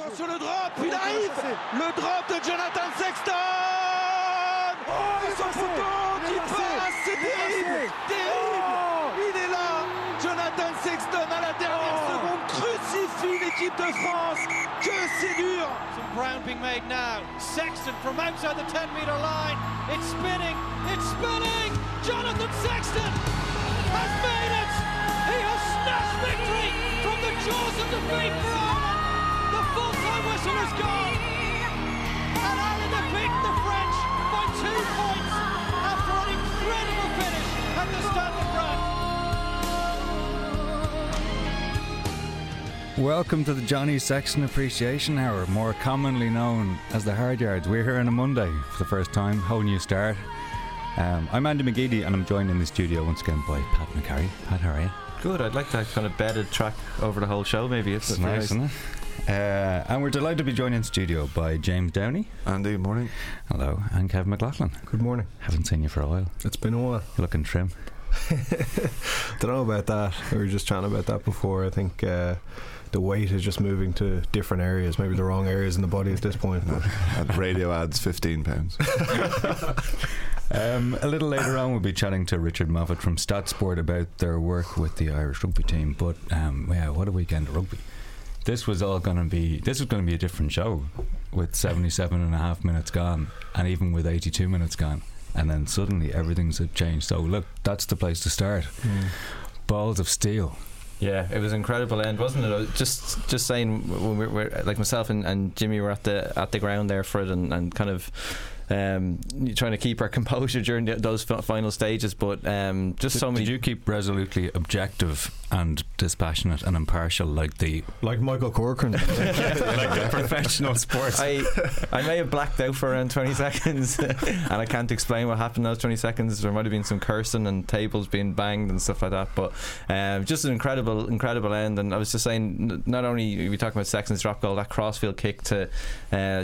Attention le drop, il arrive. Le drop de Jonathan Sexton. Oh, il s'en fout qui passe, c'est terrible, terrible. Il est là, Jonathan Sexton à la dernière seconde crucifie l'équipe de France. Que c'est dur. Some ground being made now. Sexton from outside the 10-meter line. It's spinning. It's spinning. Jonathan Sexton has made it. He has snatched victory from the jaws of defeat for Ireland. The full-time whistle is gone, and Ireland have beaten the French by 2 points after an incredible finish at the Stade de France. Welcome to the Johnny Sexton Appreciation Hour, more commonly known as the Hard Yards. We're here on a Monday for the first time, whole new start. I'm Andy McGeady, and I'm joined in the studio once again by Pat McCarry. Pat, how are you? Good, I'd like that kind of bedded track over the whole show, maybe. It's nice, isn't it? And we're delighted to be joined in studio by James Downey. Andy, morning. Hello. And Kevin McLaughlin. Good morning. Haven't seen you for a while. It's been a while. You're looking trim. Don't know about that. We were just chatting about that before. I think the weight is just moving to different areas, maybe the wrong areas in the body at this point. And radio adds 15 pounds. A little later on we'll be chatting to Richard Moffett from StatSports about their work with the Irish rugby team. But yeah, what a weekend of rugby. This was going to be a different show with 77 and a half minutes gone, and even with 82 minutes gone, and then suddenly everything's had changed. So look, that's the place to start. Balls of steel. Yeah, it was an incredible end, wasn't it? Just saying, when we're like myself and Jimmy were at the ground there for it, and kind of trying to keep our composure during those final stages, but just so many. Did you keep resolutely objective and dispassionate and impartial, like Michael Corcoran, like the professional sports? I may have blacked out for around 20 seconds, and I can't explain what happened in those 20 seconds. There might have been some cursing and tables being banged and stuff like that, but just an incredible end. And I was just saying, not only are we talking about Sexton's drop goal, that crossfield kick to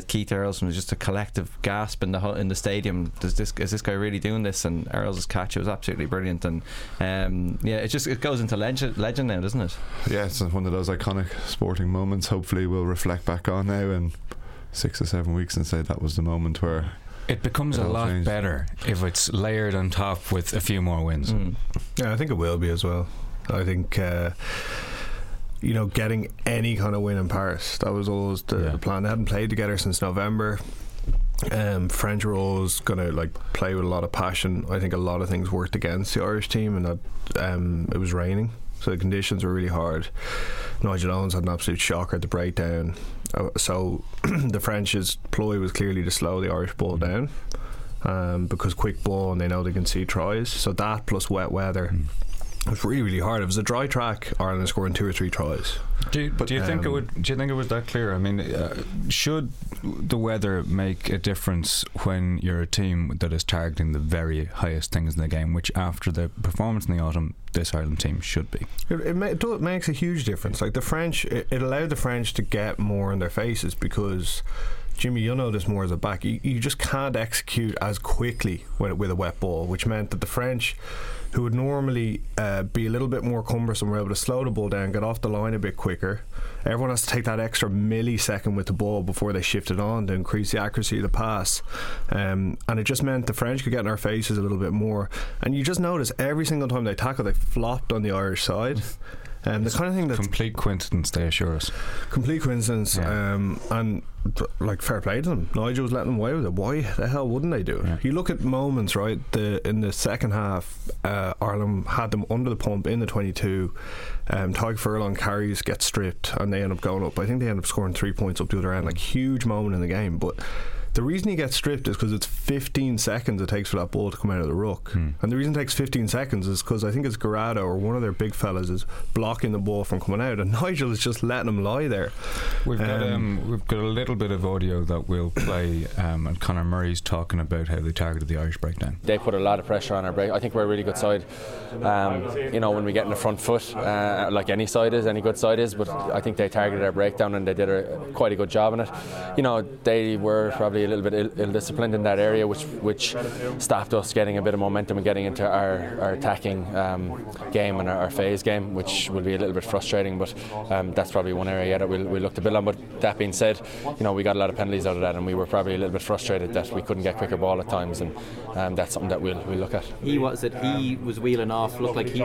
Keith Earls was just a collective gasp and in the stadium. Is this guy really doing this? And Earls' catch, it was absolutely brilliant. And yeah, it goes into legend now, doesn't it? Yeah, it's one of those iconic sporting moments. Hopefully we'll reflect back on now in 6 or 7 weeks and say that was the moment where it becomes a lot changed. Better if it's layered on top with a few more wins. Yeah, I think it will be as well. I think you know, getting any kind of win in Paris, that was always the plan. They hadn't played together since November. French were always going to play with a lot of passion. I think a lot of things worked against the Irish team, and that it was raining, so the conditions were really hard. Nigel Owens had an absolute shocker at the breakdown, so the French's ploy was clearly to slow the Irish ball down, because quick ball and they know they can see tries, so that plus wet weather. It was really, really hard. It was a dry track. Ireland scoring 2 or 3 tries. Do you think it was that clear? I mean, should the weather make a difference when you're a team that is targeting the very highest things in the game, which after the performance in the autumn, this Ireland team should be? It makes a huge difference. Like the French, it allowed the French to get more in their faces, because Jimmy, you'll know this more as a back. You just can't execute as quickly with a wet ball, which meant that the French, who would normally be a little bit more cumbersome, were able to slow the ball down, get off the line a bit quicker. Everyone has to take that extra millisecond with the ball before they shift it on to increase the accuracy of the pass. And it just meant the French could get in our faces a little bit more. And you just notice every single time they tackle, they flopped on the Irish side. The kind of thing that's complete coincidence, they assure us. Complete coincidence, yeah. And fair play to them. Nigel was letting them away with it. Why the hell wouldn't they do it? Yeah. You look at moments, right? In the second half, Ireland had them under the pump in the 22. Tadhg Furlong carries, gets stripped, and they end up going up. I think they end up scoring 3 points up to the other end. Huge moment in the game, but the reason he gets stripped is because it's 15 seconds it takes for that ball to come out of the ruck. And the reason it takes 15 seconds is because I think it's Garrado or one of their big fellas is blocking the ball from coming out, and Nigel is just letting him lie there. We've got a little bit of audio that we'll play, and Conor Murray's talking about how they targeted the Irish breakdown. They put a lot of pressure on our break. I think we're a really good side. You know, when we get in the front foot, like any side is, any good side is, but I think they targeted our breakdown and they did quite a good job in it. You know, they were probably a little bit ill-disciplined in that area, which stopped us getting a bit of momentum and getting into our attacking game and our phase game, which will be a little bit frustrating. But that's probably one area that we'll look to build on. But that being said, you know, we got a lot of penalties out of that, and we were probably a little bit frustrated that we couldn't get quicker ball at times, and that's something that we'll look at. He was wheeling off, looked like he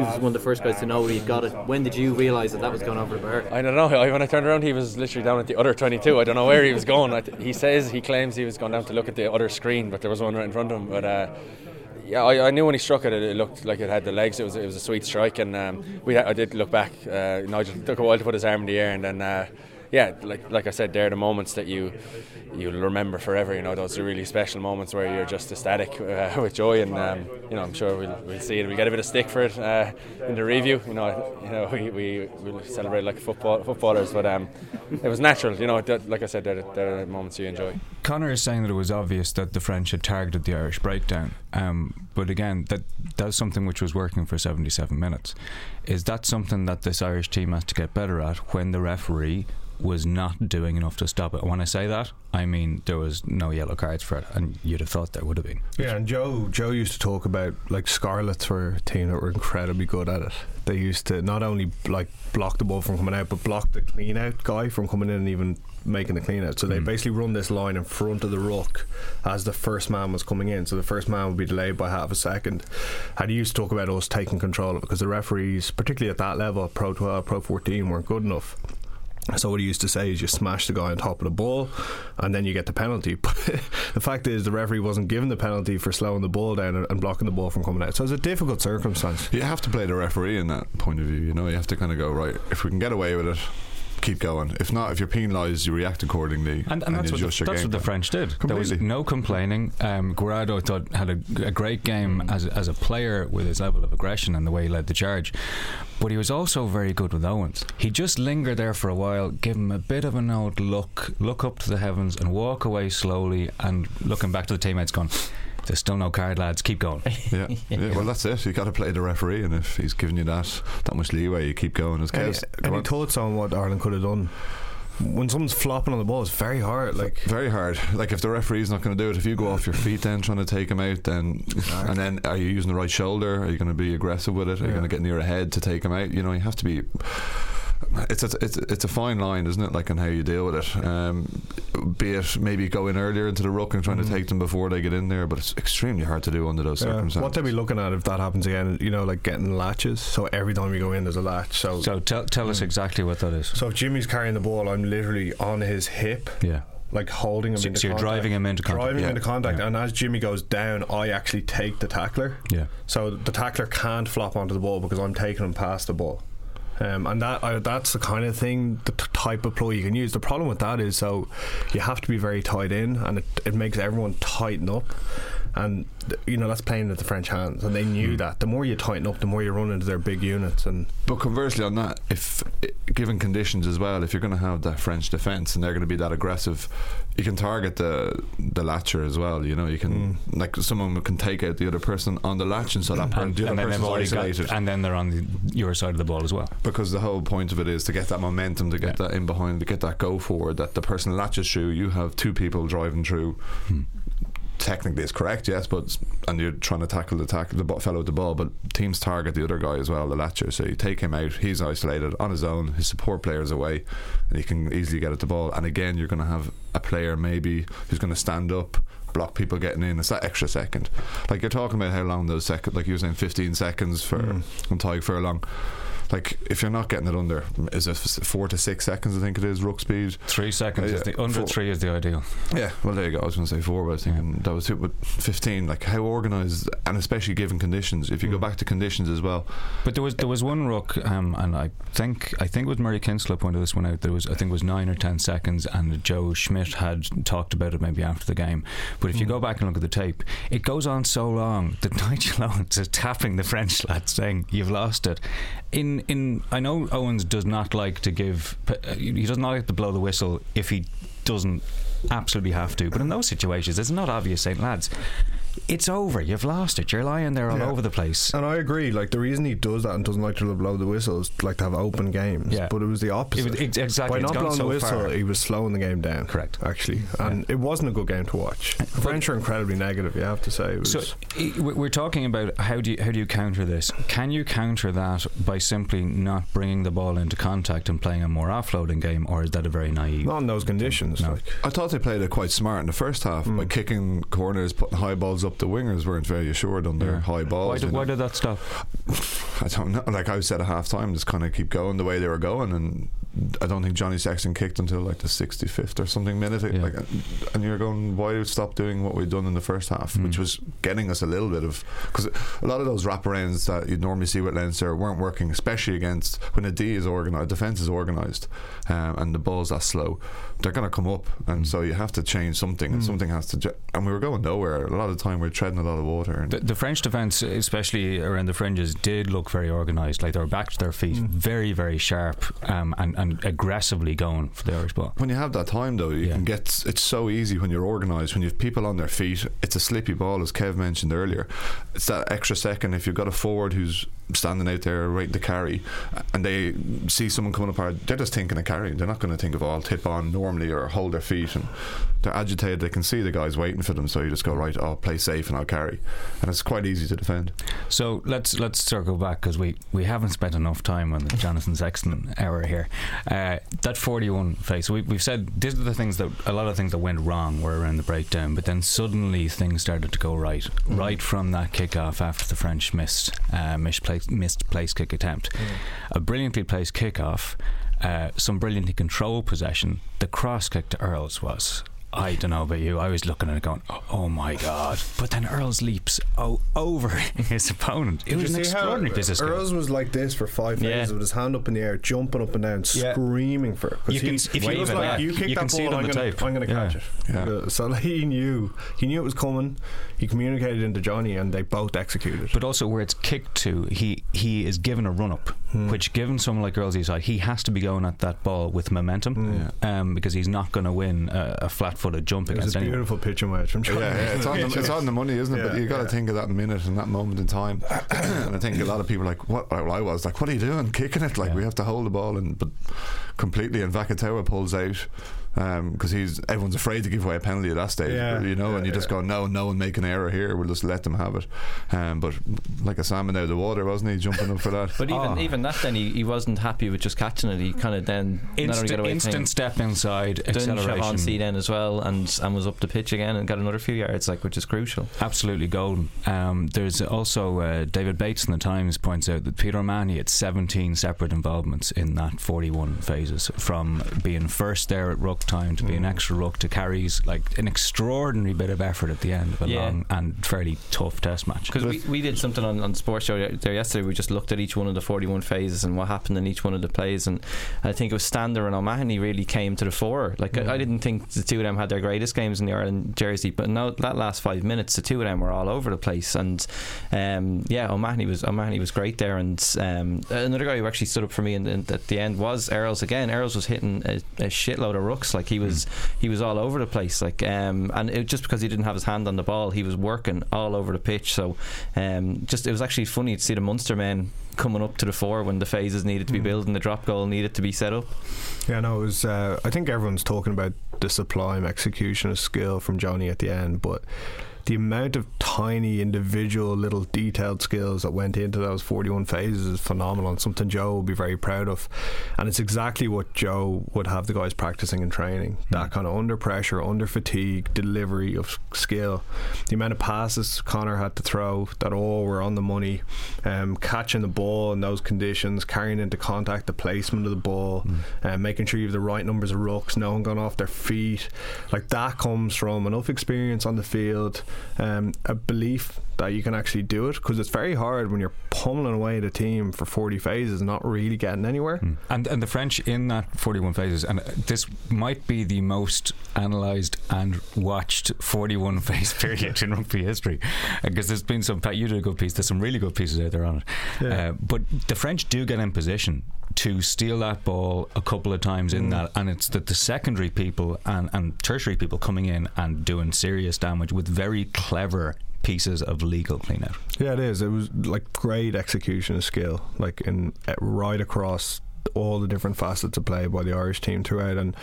was one of the first guys to know he'd got it. When did you realise that was going over the bar? I don't know. When I turned around, he was literally down at the other 22. I don't know where he was going. He claims he was going down to look at the other screen, but there was one right in front of him. But yeah, I knew when he struck it, it looked like it had the legs. It was a sweet strike, and I did look back. Nigel took a while to put his arm in the air, and then like I said, they're the moments that you'll remember forever. You know, those are really special moments where you're just ecstatic with joy, and you know, I'm sure we'll see it. We get a bit of stick for it in the review. You know, we'll celebrate like footballers, but it was natural. You know, like I said, they're the moments you enjoy. Conor is saying that it was obvious that the French had targeted the Irish breakdown, but again, that's something which was working for 77 minutes. Is that something that this Irish team has to get better at when the referee was not doing enough to stop it? When I say that, I mean there was no yellow cards for it, and you'd have thought there would have been. Yeah, and Joe used to talk about, like, Scarlets were a team that were incredibly good at it. They used to not only like block the ball from coming out, but block the clean out guy from coming in and even making the clean out. So they basically run this line in front of the ruck as the first man was coming in, so the first man would be delayed by half a second. And he used to talk about us taking control of it, because the referees, particularly at that level, Pro 12, Pro 14, weren't good enough. So what he used to say is you smash the guy on top of the ball and then you get the penalty. But the fact is the referee wasn't given the penalty for slowing the ball down and blocking the ball from coming out. So it's a difficult circumstance. You have to play the referee in that point of view, you know. You have to kind of go, right, if we can get away with it, keep going. If not, if you're penalised, you react accordingly. And that's what the French did. Completely. There was no complaining. Guardado had a great game as a player with his level of aggression and the way he led the charge. But he was also very good with Owens. He just lingered there for a while, give him a bit of an old look up to the heavens and walk away slowly, and looking back to the teammates going, there's still no card, lads, keep going. Yeah. Well, that's it. You've got to play the referee, and if he's giving you that much leeway, you keep going. Any thoughts on what Ireland could have done? When someone's flopping on the ball, it's very hard. Very hard. Like, if the referee's not going to do it, if you go off your feet then trying to take him out, then and then are you using the right shoulder? Are you going to be aggressive with it? Are you going to get near a head to take him out? You know, you have to be... It's a fine line, isn't it, like, on how you deal with it. Be it maybe going earlier into the ruck and trying to take them before they get in there, but it's extremely hard to do under those circumstances. What they'll be looking at if that happens again, you know, like getting latches. So every time you go in, there's a latch. So tell us exactly what that is. So if Jimmy's carrying the ball, I'm literally on his hip. Yeah. Like holding him into contact. So you're driving him into contact. And as Jimmy goes down, I actually take the tackler. Yeah. So the tackler can't flop onto the ball because I'm taking him past the ball. And that's the kind of thing, the type of ploy you can use. The problem with that is, so you have to be very tied in, and it makes everyone tighten up. And, you know, that's playing at the French hands, and they knew that. The more you tighten up, the more you run into their big units. But conversely on that, given conditions as well, if you're going to have that French defence and they're going to be that aggressive, you can target the latcher as well, you know. You can, like, someone can take out the other person on the latch, and so that person's isolated. And then they're on your side of the ball as well. Because the whole point of it is to get that momentum, to get that in behind, to get that go forward, that the person latches through, you have two people driving through. Technically it's correct, yes, and you're trying to tackle the fellow with the ball, but teams target the other guy as well, the latcher. So you take him out, he's isolated on his own, his support player's away, and you can easily get at the ball. And again, you're going to have a player maybe who's going to stand up, block people getting in. It's that extra second. Like, you're talking about how long those seconds, like you were saying, 15 seconds for Tadhg Furlong. Like, if you're not getting it under, is it 4 to 6 seconds? I think it is ruck speed. 3 seconds is under 4. 3 is the ideal. Yeah, well, there you go. I was going to say 4, but I was thinking that was 2. But 15, like, how organised, and especially given conditions. If you go back to conditions as well. But there was one ruck, and I think it was Murray Kinsella pointed this one out. There was, I think it was 9 or 10 seconds, and Joe Schmidt had talked about it maybe after the game. But if you go back and look at the tape, it goes on so long that Nigel Owens is tapping the French lad, saying, "You've lost it." I know Owens does not like to give. He does not like to blow the whistle if he doesn't absolutely have to. But in those situations, it's not obvious, saying, "Lads, it's over. You've lost it. You're lying there all over the place. And I agree. Like, the reason he does that and doesn't like to blow the whistle is like to have open games. Yeah. But it was the opposite. Exactly. By not blowing the whistle, he was slowing the game down. Correct. Actually. And it wasn't a good game to watch. French are incredibly negative, you have to say. So we're talking about how do you counter this? Can you counter that by simply not bringing the ball into contact and playing a more offloading game, or is that a very naive? Not in those conditions. No. Like, I thought they played it quite smart in the first half by kicking corners, putting high balls up. The wingers weren't very assured on their high balls. Why did that stop? I don't know. Like I said at half time, just kind of keep going the way they were going, and I don't think Johnny Sexton kicked until like the 65th or something minute. Yeah. Like, and you're going, why stop doing what we'd done in the first half, which was getting us a little bit of, because a lot of those wraparounds that you'd normally see with Leinster weren't working, especially against when a D is organised, defence is organised, and the ball's that slow, they're going to come up, and so you have to change something, and something has to and we were going nowhere a lot of the time. We were treading a lot of water, and the French defence, especially around the fringes, did look very organised. Like, they were back to their feet, very, very sharp, and aggressively going for the Irish ball. When you have that time though, you can get, it's so easy when you're organised, when you have people on their feet. It's a slippy ball, as Kev mentioned earlier. It's that extra second. If you've got a forward who's standing out there waiting to carry, and they see someone coming up hard, they're just thinking of carrying. They're not going to think of, I'll tip on normally or hold their feet, and they're agitated. They can see the guys waiting for them, so you just go, right, I'll play safe and I'll carry, and it's quite easy to defend. So let's circle back, because we haven't spent enough time on the Jonathan Sexton hour here. That 41 face, so we've said these are the things that, a lot of things that went wrong were around the breakdown, but then suddenly things started to go right, right from that kickoff after the French missed place kick attempt, a brilliantly placed kickoff, some brilliantly controlled possession. The cross kick to Earls was, I don't know about you, I was looking at it going, oh my god. But then Earls leaps over his opponent. It was an extraordinary business. Earls was like this for 5 minutes with his hand up in the air, jumping up and down, screaming for it. You can see it on the tape. I'm going to catch it. Yeah. So he knew it was coming. He communicated into Johnny, and they both executed. But also where it's kicked to, he is given a run up, which, given someone like Earls, he has to be going at that ball with momentum, because he's not going to win a flat-footed jump against anyone. It's a beautiful pitch and wedge. It's on the money, isn't it? But you've got to think of that minute and that moment in time. And I think a lot of people are like, what? Well, I was like, what are you doing? Kicking it? Like, we have to hold the ball, but completely. And Vakatawa pulls out, because everyone's afraid to give away a penalty at that stage, and you just go, no and make an error here, we'll just let them have it, but like a salmon out of the water, wasn't he, jumping up for that? But even that then, he wasn't happy with just catching it. He kind of then instant step inside, acceleration then as well, and was up the pitch again and got another few yards, which is crucial. Absolutely golden. There's also David Bates in the Times points out that Peter O'Mahony had 17 separate involvements in that 41 phases, from being first there at ruck time to be an extra ruck to carries. Like, an extraordinary bit of effort at the end of a long and fairly tough test match. Because we did something on Sports Show there yesterday. We just looked at each one of the 41 phases and what happened in each one of the plays, and I think it was Stander and O'Mahony really came to the fore. I didn't think the two of them had their greatest games in the Ireland jersey, but now that last 5 minutes, the two of them were all over the place, and O'Mahony was great there. And another guy who actually stood up for me at the end was Earls again. Earls was hitting a shitload of rucks. He was all over the place, and it was just because he didn't have his hand on the ball. He was working all over the pitch. So it was actually funny to see the Munster men coming up to the fore when the phases needed to be built and the drop goal needed to be set up. It was, I think everyone's talking about the sublime execution of skill from Johnny at the end, but the amount of tiny individual little detailed skills that went into those 41 phases is phenomenal, and something Joe will be very proud of. And it's exactly what Joe would have the guys practicing and training, that kind of under pressure, under fatigue delivery of skill. The amount of passes Conor had to throw that all were on the money, catching the ball in those conditions, carrying into contact, the placement of the ball, making sure you have the right numbers of rucks, no one going off their feet. Like, that comes from enough experience on the field, a belief that you can actually do it, because it's very hard when you're pummeling away at a team for 40 phases not really getting anywhere. And the French in that 41 phases, and this might be the most analysed and watched 41 phase period in rugby history, because there's been some, Pat, you did a good piece, there's some really good pieces out there on it, but the French do get in position to steal that ball a couple of times in that, and it's the secondary people and tertiary people coming in and doing serious damage with very clever pieces of legal clean out. Yeah, it is. It was like great execution of skill, like in right across all the different facets of play by the Irish team throughout. And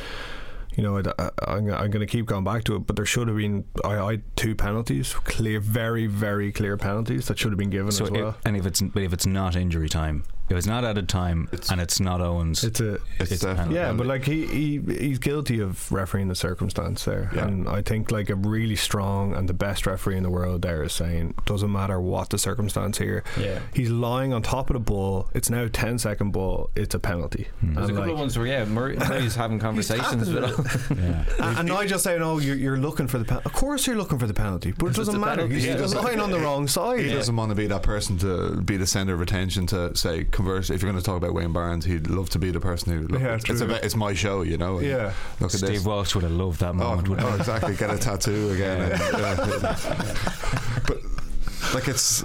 you know, I'm going to keep going back to it, but there should have been two penalties, clear, very, very clear penalties that should have been given so as well. If it's not injury time, if it's not added time, it's not Owens, it's a penalty. Yeah, but like he's guilty of refereeing the circumstance there, yeah. And I think like a really strong and the best referee in the world there is saying, doesn't matter what the circumstance here. Yeah. He's lying on top of the ball. It's now a 10-second ball. It's a penalty. Mm. There's a couple of ones where Murray's having conversations with him. Yeah. And Nigel saying, "Oh, you're looking for the penalty." Of course, you're looking for the penalty, but it doesn't matter. He's lying on the wrong side. He doesn't want to be that person to be the centre of attention to say converse. If you're going to talk about Wayne Barnes, he'd love to be the person who. It's my show, you know. Yeah. Look at Steve Walsh would have loved that moment. Oh, exactly. Get a tattoo again. But. Like it's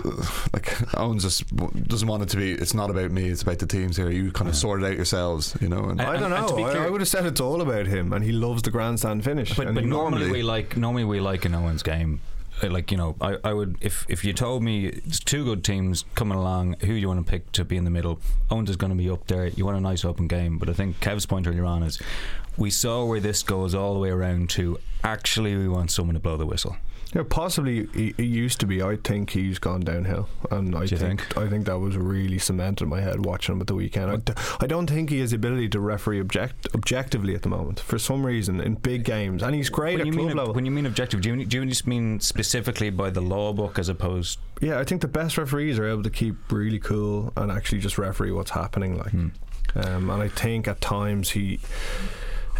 like Owens just doesn't want it to be. It's not about me. It's about the teams here. You kind of sort it out yourselves, you know. And I don't know. I would have said it's all about him, and he loves the grandstand finish. But normally we like an Owens game. Like, you know, I would, if you told me it's two good teams coming along, who you want to pick to be in the middle, Owens is going to be up there. You want a nice open game. But I think Kev's point earlier on is we saw where this goes all the way around to actually we want someone to blow the whistle. Yeah, possibly he used to be. I think he's gone downhill, and I think that was really cemented in my head watching him at the weekend. I don't think he has the ability to referee objectively at the moment for some reason in big games, and he's great at club level. When you mean objective, do you just mean specifically by the law book as opposed? Yeah, I think the best referees are able to keep really cool and actually just referee what's happening. Like, and I think at times he,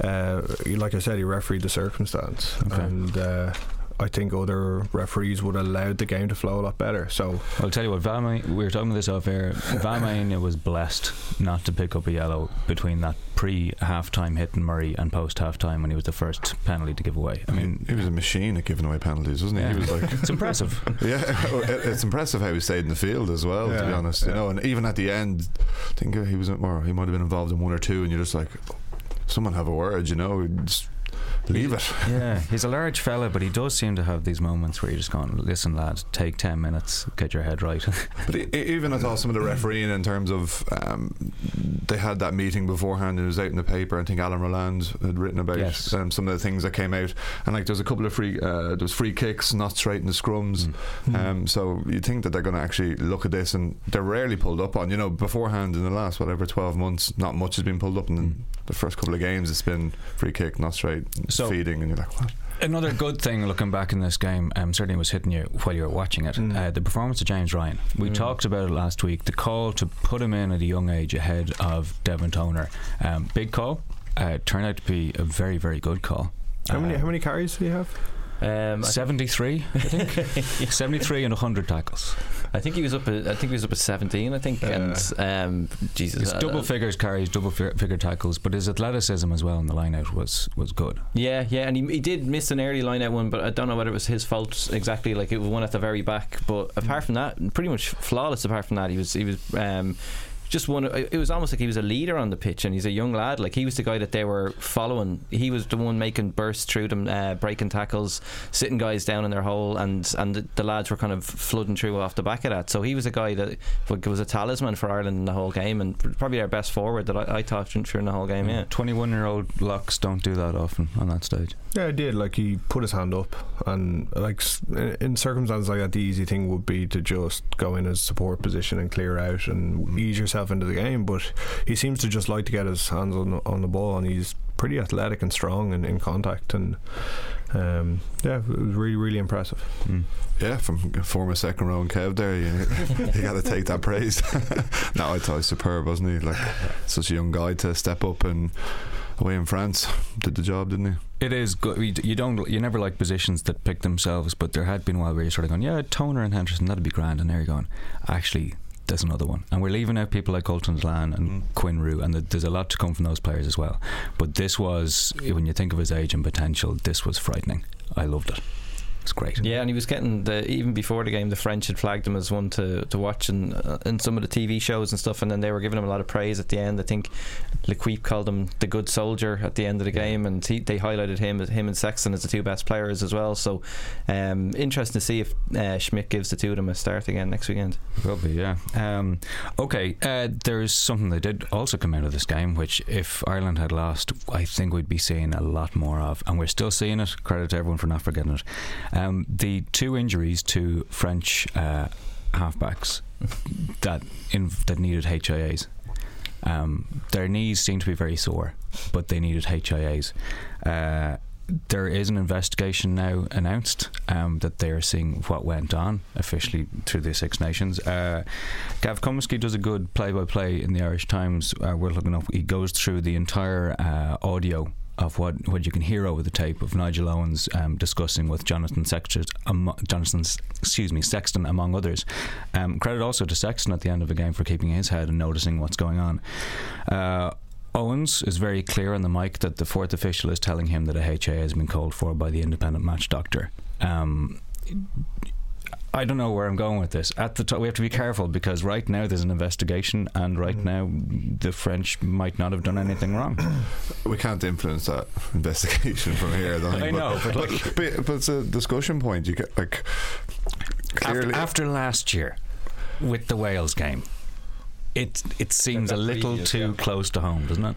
like I said, he refereed the circumstance, and. I think other referees would have allowed the game to flow a lot better. So I'll tell you what, we were talking about this off air. Valmain was blessed not to pick up a yellow between that pre-half-time hit in Murray and post-half-time when he was the first penalty to give away. I mean, he was a machine at giving away penalties, wasn't he? Yeah. He was like, it's impressive. Yeah, it's impressive how he stayed in the field as well, to be honest. You know, and even at the end, I think he might have been involved in one or two, and you're just like, someone have a word, you know. Just leave it. Yeah, he's a large fella, but he does seem to have these moments where you're just going, listen lad, take 10 minutes, get your head right. But even I thought some of the refereeing in terms of they had that meeting beforehand, and it was out in the paper. I think Alan Roland had written about some of the things that came out, and like there's a couple of free kicks not straight in the scrums. So you think that they're going to actually look at this, and they're rarely pulled up on, you know. Beforehand, in the last 12 months, not much has been pulled up, and in the first couple of games it's been free kick not straight, feeding, and you're like, what? Another good thing looking back in this game, certainly was hitting you while you were watching it, the performance of James Ryan. We talked about it last week, the call to put him in at a young age ahead of Devin Toner. Big call, turned out to be a very, very good call. How many carries do you have? 73, I think. 73 and 100 tackles. I think he was up at 17. I think, and Jesus, it's double figures carries, double figure tackles. But his athleticism as well in the lineout was good. Yeah, and he did miss an early lineout one, but I don't know whether it was his fault exactly. Like, it was one at the very back, but apart from that, pretty much flawless. Apart from that, he was. Just one. It was almost like he was a leader on the pitch, and he's a young lad. Like, he was the guy that they were following. He was the one making bursts through them, breaking tackles, sitting guys down in their hole, and the lads were kind of flooding through off the back of that. So he was a guy that was a talisman for Ireland in the whole game, and probably their best forward that I thought during the whole game. 21-year-old locks don't do that often on that stage. Yeah, he did. Like, he put his hand up, and like in circumstances like that, the easy thing would be to just go in as support position and clear out and ease yourself into the game, but he seems to just like to get his hands on the ball, and he's pretty athletic and strong and in contact, and it was really, really impressive. Yeah, from former second round Kev there, you got to take that praise. No, I thought he was superb, wasn't he? Like, such a young guy to step up, and away in France did the job, didn't he? It is good. You never like positions that pick themselves, but there had been a while where you're sort of going, Toner and Henderson, that'd be grand, and there you're going, actually there's another one, and we're leaving out people like Colton Lan and Quinn Rue, and there's a lot to come from those players as well. But this was, when you think of his age and potential, this was frightening. I loved it. It's great. Yeah, and he was getting even before the game, the French had flagged him as one to watch in some of the TV shows and stuff, and then they were giving him a lot of praise at the end. I think Lequipe called him the good soldier at the end of the game, and they highlighted him and Sexton as the two best players as well. So interesting to see if Schmidt gives the two of them a start again next weekend. Will be, yeah. Okay, there's something that did also come out of this game, which if Ireland had lost, I think we'd be seeing a lot more of, and we're still seeing it. Credit to everyone for not forgetting it. The two injuries to French halfbacks that needed HIAs. Their knees seem to be very sore, but they needed HIAs. There is an investigation now announced that they are seeing what went on officially through the Six Nations. Gav Comiskey does a good play-by-play in the Irish Times. We're looking up. He goes through the entire audio of what you can hear over the tape of Nigel Owens discussing with Jonathan Sexton among others. Credit also to Sexton at the end of the game for keeping his head and noticing what's going on. Owens is very clear on the mic that the fourth official is telling him that a HIA has been called for by the independent match doctor. I don't know where I'm going with this. We have to be careful, because right now there's an investigation, and right now the French might not have done anything wrong. We can't influence that investigation from here. But it's a discussion point. You get clearly after last year with the Wales game, it seems a little too close to home, doesn't it?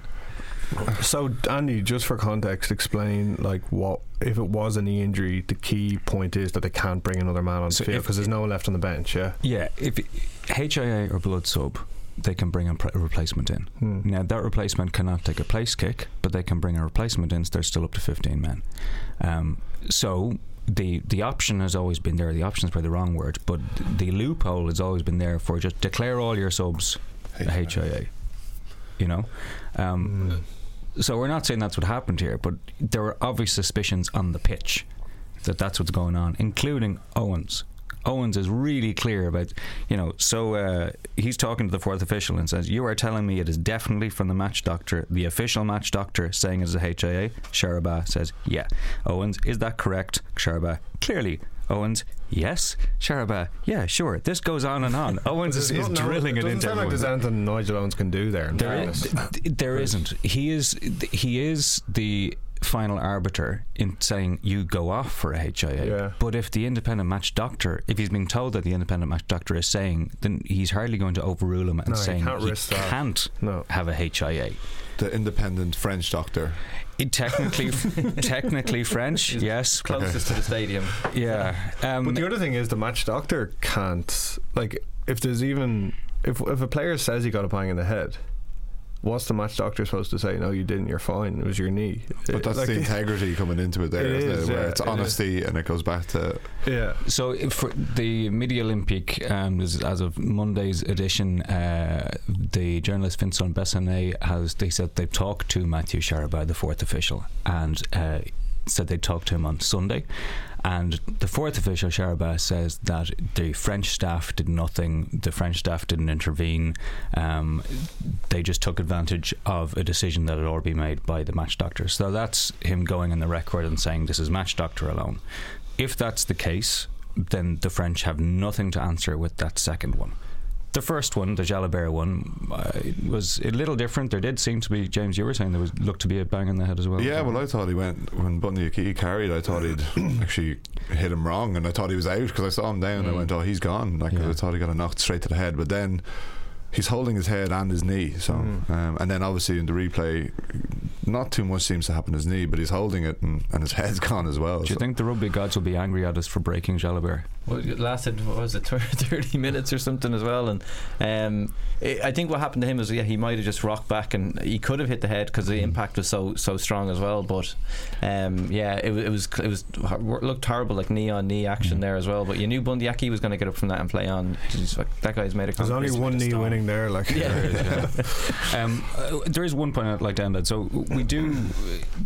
So, Andy, just for context, explain what if it was a knee injury. The key point is that they can't bring another man on the field because there's no one left on the bench. Yeah, yeah. If HIA or blood sub, they can bring a replacement in. Now that replacement cannot take a place kick, but they can bring a replacement in. So they're still up to 15 men. So the option has always been there. The option is probably the wrong word, but the loophole has always been there for just declare all your subs HIA. You know. So we're not saying that's what happened here, but there were obvious suspicions on the pitch that that's what's going on, including Owens. Owens is really clear about, he's talking to the fourth official and says, "You are telling me it is definitely from the match doctor, the official match doctor, saying it's a HIA." Charabay says, "Yeah." Owens, "Is that correct?" Charabay, "Clearly." Owens, "Yes." Charabay, "Yeah, sure." This goes on and on. Owens is drilling it into everyone. It doesn't sound like there's anything Nigel Owens can do there. There isn't. He is the final arbiter in saying you go off for a HIA. Yeah. But if the independent match doctor, if he's being told that the independent match doctor is saying, then he's hardly going to overrule him and saying he can't have a HIA. The independent French doctor. Technically French, yes. Closest to the stadium. Yeah. But the other thing is the match doctor can't, if a player says he got a bang in the head, what's the match doctor supposed to say? No, you didn't, you're fine, it was your knee. But that's the integrity coming into it there, isn't it? Where it's honesty and it goes back to... Yeah. So for the Media Olympique, as of Monday's edition, the journalist Vincent Bessanet said they talked to Matthew Charabay, the fourth official, and said they talked to him on Sunday. And the fourth official, Charabay, says that the French staff did nothing. The French staff didn't intervene. They just took advantage of a decision that had already been made by the match doctor. So that's him going in the record and saying this is match doctor alone. If that's the case, then the French have nothing to answer with that second one. The first one, the Jalibert one, was a little different. There did seem to be, James, you were saying looked to be a bang in the head as well. Yeah, well, I thought he went, when Bunyaki carried, I thought he'd actually hit him wrong, and I thought he was out because I saw him down. I went, oh, he's gone. I thought he got a knock straight to the head, but then he's holding his head and his knee. So, and then obviously in the replay, not too much seems to happen to his knee, but he's holding it and his head's gone as well. Do you think the rugby gods will be angry at us for breaking Jalibert? Well, it lasted, 30 minutes or something as well, and I think what happened to him is he might have just rocked back, and he could have hit the head because the impact was so strong as well, but it looked horrible, knee on knee action there as well, but you knew Bundyaki was going to get up from that and play on. That guy's made a there's only one knee winning there. There is one point I'd like to end at. So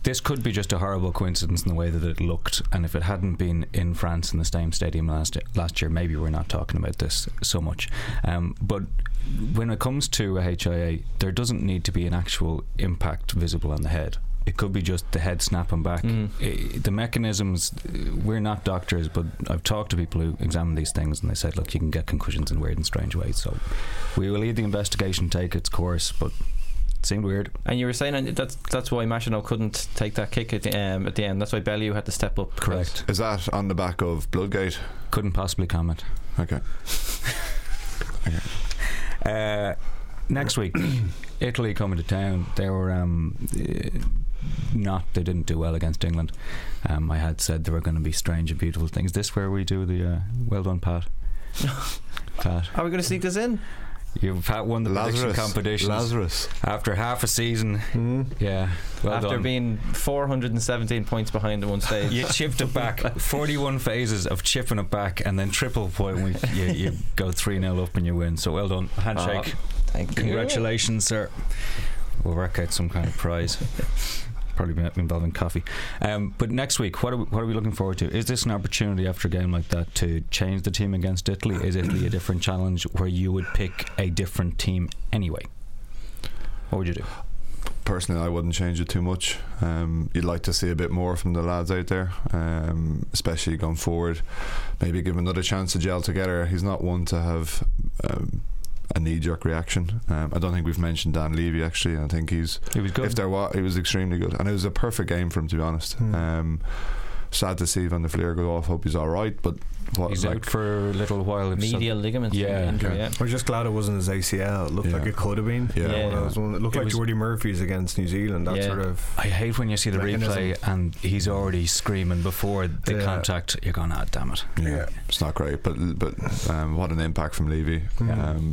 this could be just a horrible coincidence in the way that it looked, and if it hadn't been in France in the same stadium last year, maybe we're not talking about this so much. But when it comes to a HIA, there doesn't need to be an actual impact visible on the head. it could be just the head snapping back. The mechanisms, we're not doctors, but I've talked to people who examine these things, and they said, look, you can get concussions in weird and strange ways, so we will leave the investigation take its course, but it seemed weird. And you were saying that's why Machino couldn't take that kick at the end. That's why Bellew had to step up. Correct. Is that on the back of Bloodgate? Couldn't possibly comment. Okay. Next week, Italy coming to town. They were they didn't do well against England. I had said there were going to be strange and beautiful things. This where we do the well done, Pat. Pat, are we going to sneak this in? Pat won the prediction competition. Lazarus. After half a season. Yeah. Well after done. Being 417 points behind at one stage. You chipped it back. 41 phases of chipping it back and then triple point when you go 3-0 up and you win. So well done. Handshake. Thank you. Congratulations, sir. We'll work out some kind of prize. Probably involving coffee. But next week, what are we looking forward to? Is this an opportunity after a game like that to change the team against Italy? Is Italy a different challenge where you would pick a different team anyway? What would you do? Personally, I wouldn't change it too much. You'd like to see a bit more from the lads out there, especially going forward. Maybe give him another chance to gel together. He's not one to have a knee-jerk reaction. I don't think we've mentioned Dan Leavy actually, and I think he was good. If there was, he was extremely good, and it was a perfect game for him, to be honest. Sad to see Van der Fleer go off. Hope he's alright, but he's out for a little while. Medial ligament. Yeah. We're just glad it wasn't his ACL. It looked like it could have been. It looked like Jordi Murphy's against New Zealand. That sort of, I hate when you see the replay and he's already screaming before the contact. You're going, damn it. Yeah, it's not great, but what an impact from Levy.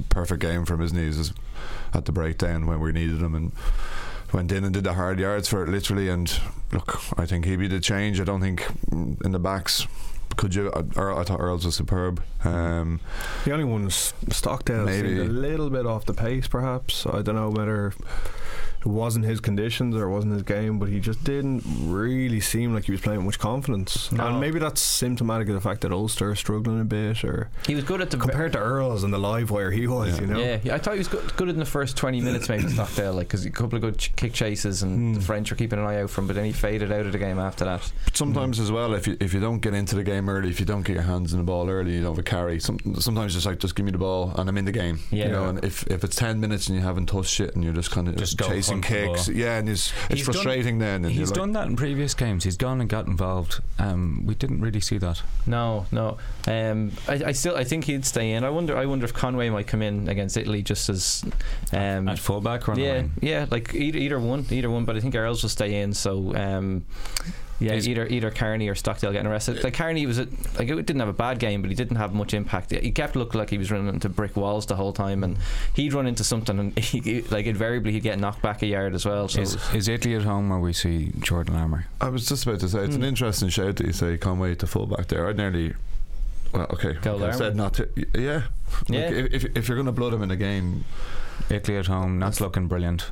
Perfect game from his knees at the breakdown when we needed him, and went in and did the hard yards for it, literally. And look, I think he'd be the change. I don't think in the backs could you. I thought Earls was superb. The only one was Stockdale, maybe a little bit off the pace, perhaps. I don't know whether it wasn't his conditions or it wasn't his game, but he just didn't really seem like he was playing with much confidence. No. And maybe that's symptomatic of the fact that Ulster are struggling a bit. Or he was good at compared to Earls and the live wire he was. You know. Yeah, I thought he was good in the first 20 minutes, maybe Stockdale, because a couple of good kick chases and the French were keeping an eye out for him, but then he faded out of the game after that. But sometimes as well, if you don't get into the game early, if you don't get your hands in the ball early, you don't have a carry. Sometimes it's like, just give me the ball and I'm in the game. You know, and if it's 10 minutes and you haven't touched it and you're just kind of chasing kicks, and it's frustrating then. He's done that in previous games. He's gone and got involved. We didn't really see that. No. I think he'd stay in. I wonder if Conway might come in against Italy just as at fullback or on the wing. Yeah, like either one. But I think Earls will stay in. So. Yeah, either Kearney or Stockdale getting arrested. Like Kearney was he didn't have a bad game, but he didn't have much impact. He kept looking like he was running into brick walls the whole time, and he'd run into something, and invariably he'd get knocked back a yard as well. So is Italy at home where we see Jordan Armour? I was just about to say it's an interesting shout that you say Conway to full back there. I said not to. Yeah. Like, if you're going to blood him in a game, Italy at home, that's looking brilliant.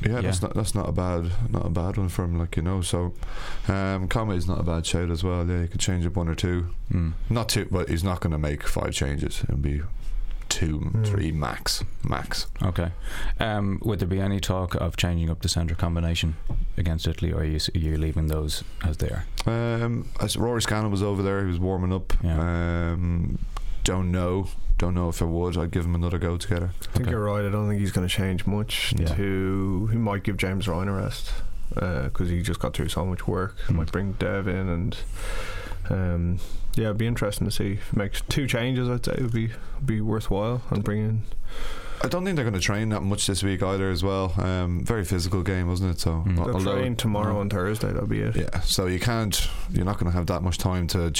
Yeah, that's not a bad one for him, So, Conway's not a bad shout as well. Yeah, he could change up one or two, not two, but he's not going to make five changes. It'll be two, three max. Okay. Would there be any talk of changing up the centre combination against Italy, or are you leaving those as they are? As Rory Scanlon was over there, he was warming up. Yeah. Don't know if I would. I'd give him another go together. I think you're right. I don't think he's going to change much. He might give James Ryan a rest because he just got through so much work. Might bring Dev in, and it'd be interesting to see if he makes two changes. I'd say it would be worthwhile and bring in. I don't think they're going to train that much this week either as well. Very physical game, wasn't it? So they'll train tomorrow and Thursday, that'll be it. Yeah, so you're not going to have that much time to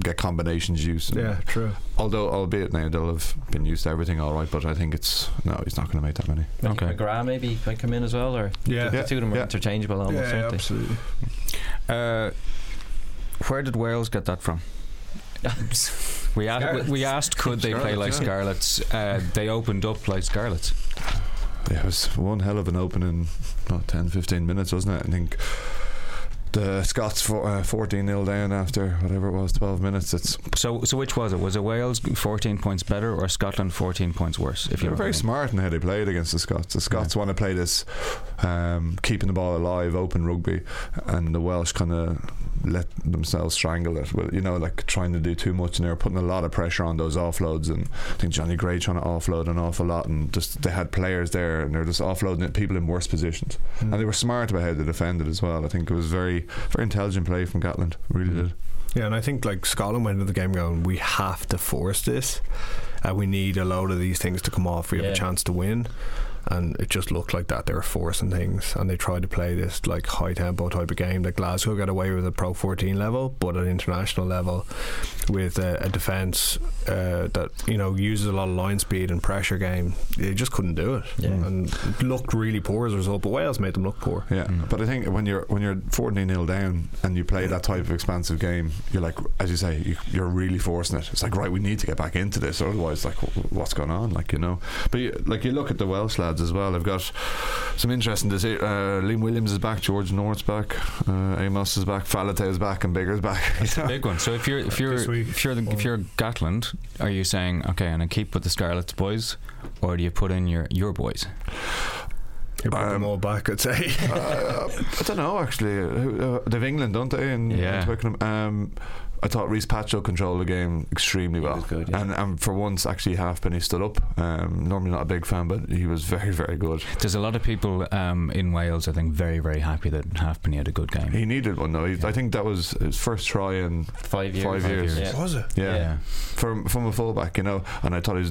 get combinations used. Yeah, true. Although, albeit now, they'll have been used to everything all right, but I think he's not going to make that many. Okay. McGrath maybe might come in as well, or the two of them are interchangeable almost, aren't they? Absolutely. Where did Wales get that from? We asked could they play like Scarlets. They opened up like Scarlets. Yeah, it was one hell of an opening, 10-15 minutes, wasn't it? I think the Scots 14-0 down after whatever it was, 12 minutes. It's so which was it? Was it Wales 14 points better or Scotland 14 points worse? If you were very smart in how they played against the Scots. The Scots want to play this keeping the ball alive, open rugby, and the Welsh kind of let themselves strangle it. Well, you know, like trying to do too much, and they were putting a lot of pressure on those offloads. And I think Johnny Gray trying to offload an awful lot, and just they had players there, and they're just offloading it, people in worse positions. Mm. And they were smart about how they defended as well. I think it was very, very intelligent play from Gatland. Really did. Yeah, and I think like Scotland went into the game going, we have to force this. We need a load of these things to come off. We have a chance to win. And it just looked like that they were forcing things, and they tried to play this like high tempo type of game that Glasgow got away with at Pro 14 level, but at international level with a defence that, you know, uses a lot of line speed and pressure game. They just couldn't do it, and it looked really poor as a result, but Wales made them look poor. But I think when you're 14-0 down and you play that type of expansive game, you're like, as you say, you're really forcing it. It's like, right, we need to get back into this, otherwise like what's going on, like, you know. But you look at the Welsh lads as well. I've got some interesting to see. Liam Williams is back, George North's back, Amos is back, Faletau's back, and Bigger's back. It's a big one. So if you're Gatland, are you saying, okay, and I keep with the Scarlets boys, or do you put in your boys? You put them all back, I'd say. I don't know, actually. They have England, don't they? In Twickenham. I thought Rhys Pacho controlled the game extremely well. Good, and for once, actually, Halfpenny stood up. Normally not a big fan, but he was very, very good. There's a lot of people in Wales, I think, very, very happy that Halfpenny had a good game. He needed one, though. I think that was his first try in 5 years. Yeah. Was it? Yeah. From a fullback, you know. And I thought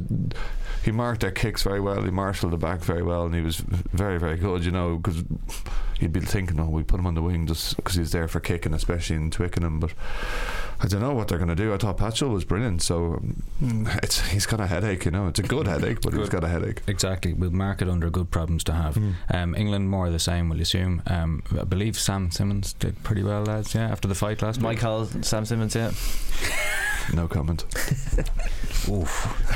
he marked their kicks very well. He marshalled the back very well, and he was very, very good, you know, because you'd be thinking, oh, we put him on the wing just because he's there for kicking, especially in Twickenham, but I don't know what they're going to do. I thought Patchell was brilliant, so he's got a headache, you know. It's a good headache, but he's got a headache. Exactly. We'll mark it under good problems to have. England, more of the same, we'll assume. I believe Sam Simmons did pretty well, lads, after the fight last week. Mike Hall, Sam Simmons, No comment. Oof.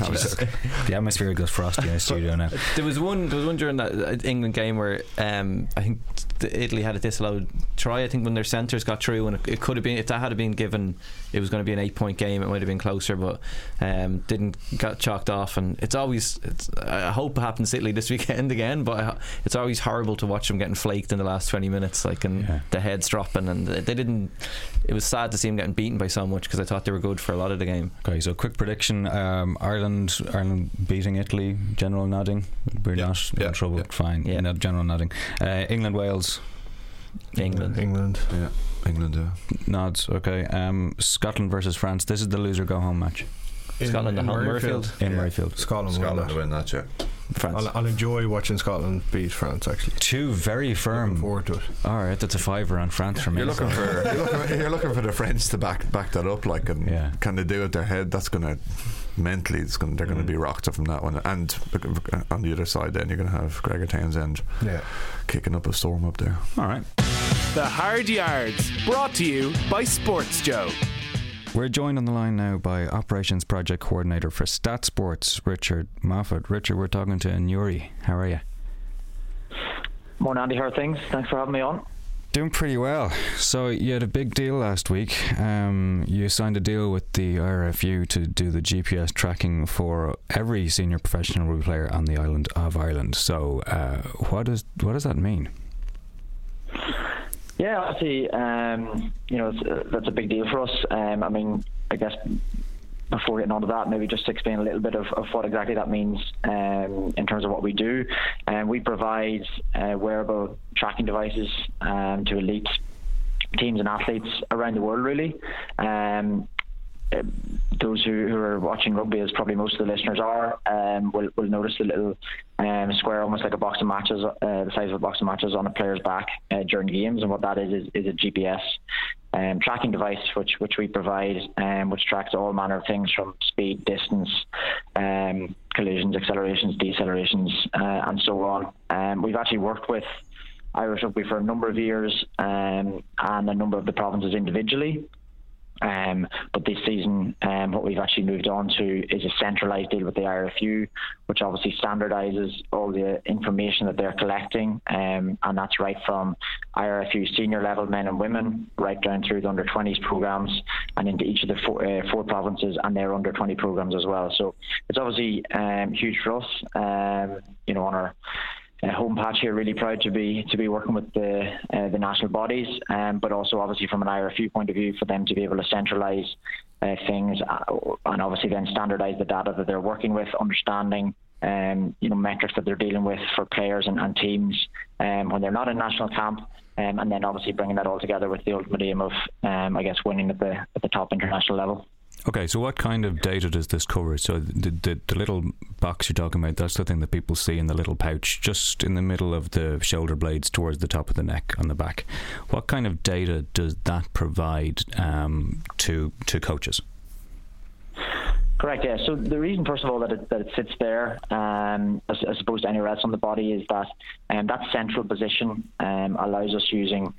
The atmosphere goes frosty in the studio now. There was one during that England game where I think Italy had a disallowed try, I think, when their centres got through, and it could have been, if that had been given, it was going to be an 8-point game. It might have been closer, but got chalked off. And it's always I hope it happens to Italy this weekend again, but it's always horrible to watch them getting flaked in the last 20 minutes, like, and the heads dropping, and it was sad to see them getting beaten by so much, because I thought they were good for a lot of the game. Okay, so quick prediction, Ireland beating Italy, general nodding, we're not in trouble, fine, no general nodding. England, Wales. England. Nods. Okay. Scotland versus France. This is the loser go home match. Scotland at Murrayfield. Murrayfield. Scotland win that. Yeah. France. I'll enjoy watching Scotland beat France. Actually, two very firm. Looking forward to it. All right, that's a fiver on France for me. You're looking for the French to back that up, like, and can they do it? Their head. That's gonna mentally, they're gonna be rocked up from that one. And on the other side, then you're gonna have Gregor Townsend kicking up a storm up there. All right. The Hard Yards, brought to you by Sports Joe. We're joined on the line now by Operations Project Coordinator for StatSports, Richard Moffett. Richard, we're talking to Nuri. How are you? Morning, Andy. How are things? Thanks for having me on. Doing pretty well. So you had a big deal last week. You signed a deal with the IRFU to do the GPS tracking for every senior professional rugby player on the island of Ireland. So what does that mean? Yeah, obviously, you know, that's a big deal for us. I mean, I guess before getting on to that, maybe just to explain a little bit of what exactly that means in terms of what we do. We provide wearable tracking devices to elite teams and athletes around the world, really. Those who are watching rugby, as probably most of the listeners are, will notice the little square, almost like a box of matches, the size of a box of matches on a player's back during games. And what that is a GPS tracking device which we provide, which tracks all manner of things from speed, distance, collisions, accelerations, decelerations, and so on. We've actually worked with Irish Rugby for a number of years, and a number of the provinces individually. But this season, what we've actually moved on to is a centralised deal with the IRFU, which obviously standardises all the information that they're collecting, and that's right from IRFU senior level men and women, right down through the under-20s programs and into each of the four provinces and their under-20 programs as well. So it's obviously huge for us, you know, on our home patch here, really proud to be working with the national bodies, but also obviously from an IRFU point of view, for them to be able to centralise things and obviously then standardise the data that they're working with, understanding you know, metrics that they're dealing with for players and teams when they're not in national camp, and then obviously bringing that all together with the ultimate aim of I guess winning at the top international level. Okay, so what kind of data does this cover? So the little box you're talking about, that's the thing that people see in the little pouch, just in the middle of the shoulder blades towards the top of the neck on the back. What kind of data does that provide to coaches? Correct, yeah. So the reason, first of all, that it sits there, as opposed to anywhere else on the body, is that central position allows us, using,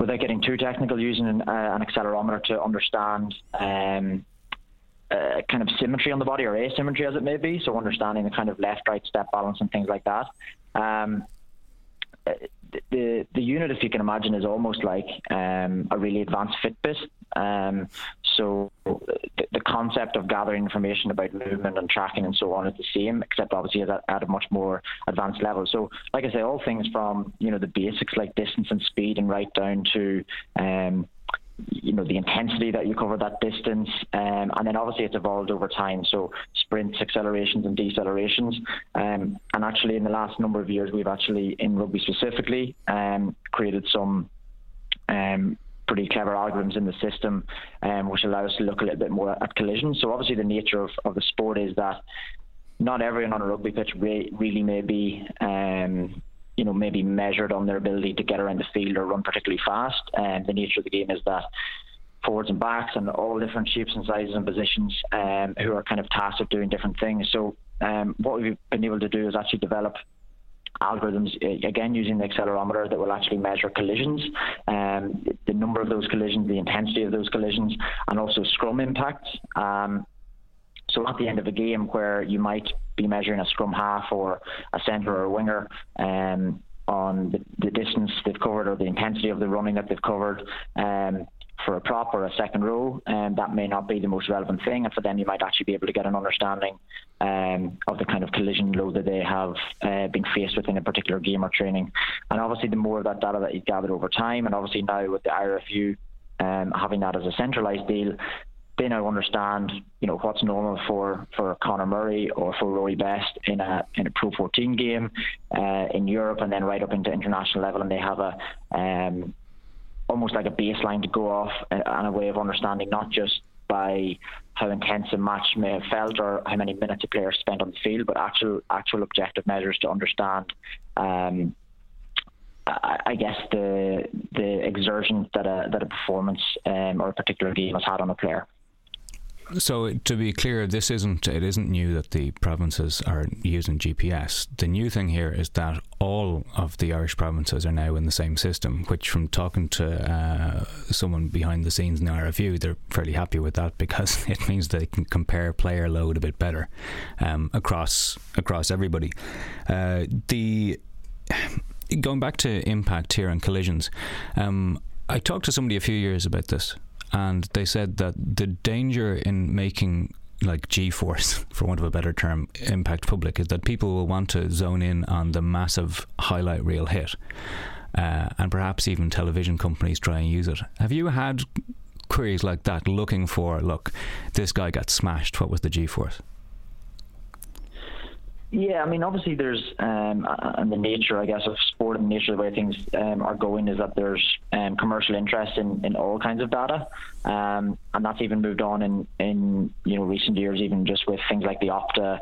without getting too technical, using an accelerometer to understand kind of symmetry on the body, or asymmetry as it may be. So understanding the kind of left-right step balance and things like that. The unit, if you can imagine, is almost like a really advanced Fitbit. So the concept of gathering information about movement and tracking and so on is the same, except obviously at a much more advanced level. So, like I say, all things from, you know, the basics like distance and speed, and right down to you know, the intensity that you cover that distance, and then obviously it's evolved over time, so sprints, accelerations and decelerations, and actually in the last number of years we've actually, in rugby specifically, created some pretty clever algorithms in the system, which allow us to look a little bit more at collisions. So obviously the nature of the sport is that not everyone on a rugby pitch really may be you know, maybe measured on their ability to get around the field or run particularly fast. And the nature of the game is that forwards and backs and all different shapes and sizes and positions who are kind of tasked with doing different things. So what we've been able to do is actually develop algorithms, again using the accelerometer, that will actually measure collisions, the number of those collisions, the intensity of those collisions, and also scrum impacts. So at the end of a game where you might be measuring a scrum half or a centre or a winger on the distance they've covered or the intensity of the running that they've covered, for a prop or a second row, that may not be the most relevant thing, and for them you might actually be able to get an understanding of the kind of collision load that they have been faced with in a particular game or training. And obviously the more of that data that you've gathered over time, and obviously now with the IRFU having that as a centralised deal, they now understand, you know, what's normal for Conor Murray or for Rory Best in a Pro 14 game in Europe, and then right up into international level, and they have a almost like a baseline to go off, and a way of understanding not just by how intense a match may have felt or how many minutes a player spent on the field, but actual objective measures to understand I guess the exertion that a performance or a particular game has had on a player. So to be clear, it isn't new that the provinces are using GPS. The new thing here is that all of the Irish provinces are now in the same system, which, from talking to someone behind the scenes in the IRFU, they're fairly happy with that, because it means they can compare player load a bit better across everybody. Going back to impact here and collisions, I talked to somebody a few years about this, and they said that the danger in making, like, G-force, for want of a better term, impact public, is that people will want to zone in on the massive highlight reel hit, and perhaps even television companies try and use it. Have you had queries like that, looking for, look, this guy got smashed, what was the G-force? Yeah, I mean, obviously there's, and the nature, I guess, of sport and the nature of the way things are going is that there's commercial interest in all kinds of data, and that's even moved on in you know, recent years, even just with things like the Opta,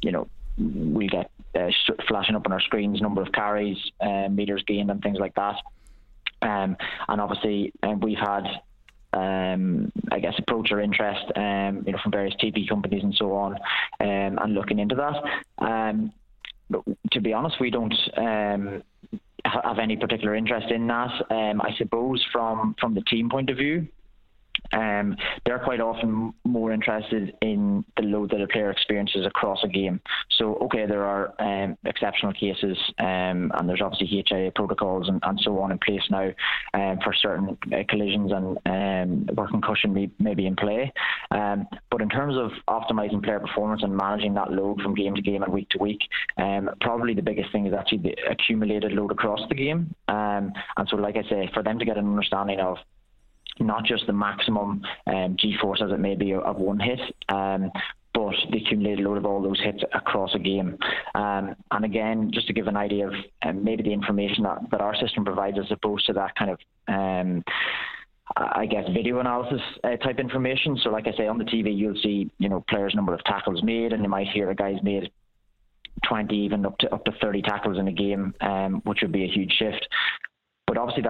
you know, we get flashing up on our screens, number of carries, meters gained and things like that, and obviously we've had, I guess, approach or interest, you know, from various TV companies and so on, and looking into that. But to be honest, we don't have any particular interest in that. I suppose from the team point of view, They're quite often more interested in the load that a player experiences across a game. So, okay, there are exceptional cases, and there's obviously HIA protocols and so on in place now for certain collisions, and working cushion may be in play. But in terms of optimising player performance and managing that load from game to game and week to week, probably the biggest thing is actually the accumulated load across the game. And so, like I say, for them to get an understanding of not just the maximum G-force, as it may be, of one hit, but the accumulated load of all those hits across a game. And again, just to give an idea of maybe the information that our system provides, as opposed to that kind of video analysis type information. So like I say, on the TV, you'll see, players' number of tackles made, and you might hear a guy's made 20, even up to 30 tackles in a game, which would be a huge shift. But obviously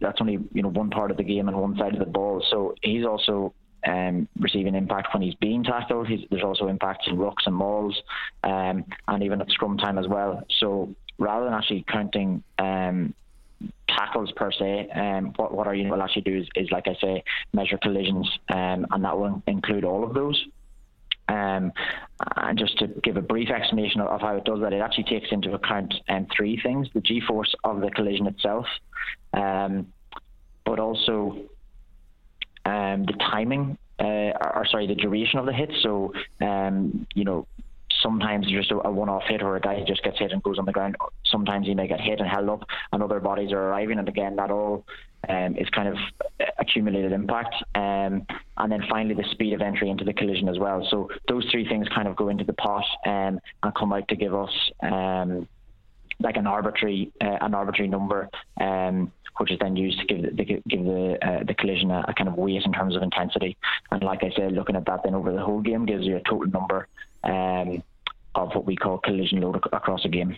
that's only one part of the game and one side of the ball. So he's also receiving impact when he's being tackled. There's also impacts in rucks and mauls, and even at scrum time as well. So rather than actually counting tackles per se, what our unit will actually do is, like I say, measure collisions, and that will include all of those. And just to give a brief explanation of how it does that, it actually takes into account three things: the G-force of the collision itself, but also the timing, the duration of the hit. So, sometimes just a one-off hit, or a guy just gets hit and goes on the ground. Sometimes he may get hit and held up, and other bodies are arriving. And again, that all is kind of accumulated impact. And then finally, the speed of entry into the collision as well. So those three things kind of go into the pot and come out to give us like an arbitrary number, which is then used to give the collision a kind of weight in terms of intensity. And like I said, looking at that then over the whole game gives you a total number of what we call collision load across a game.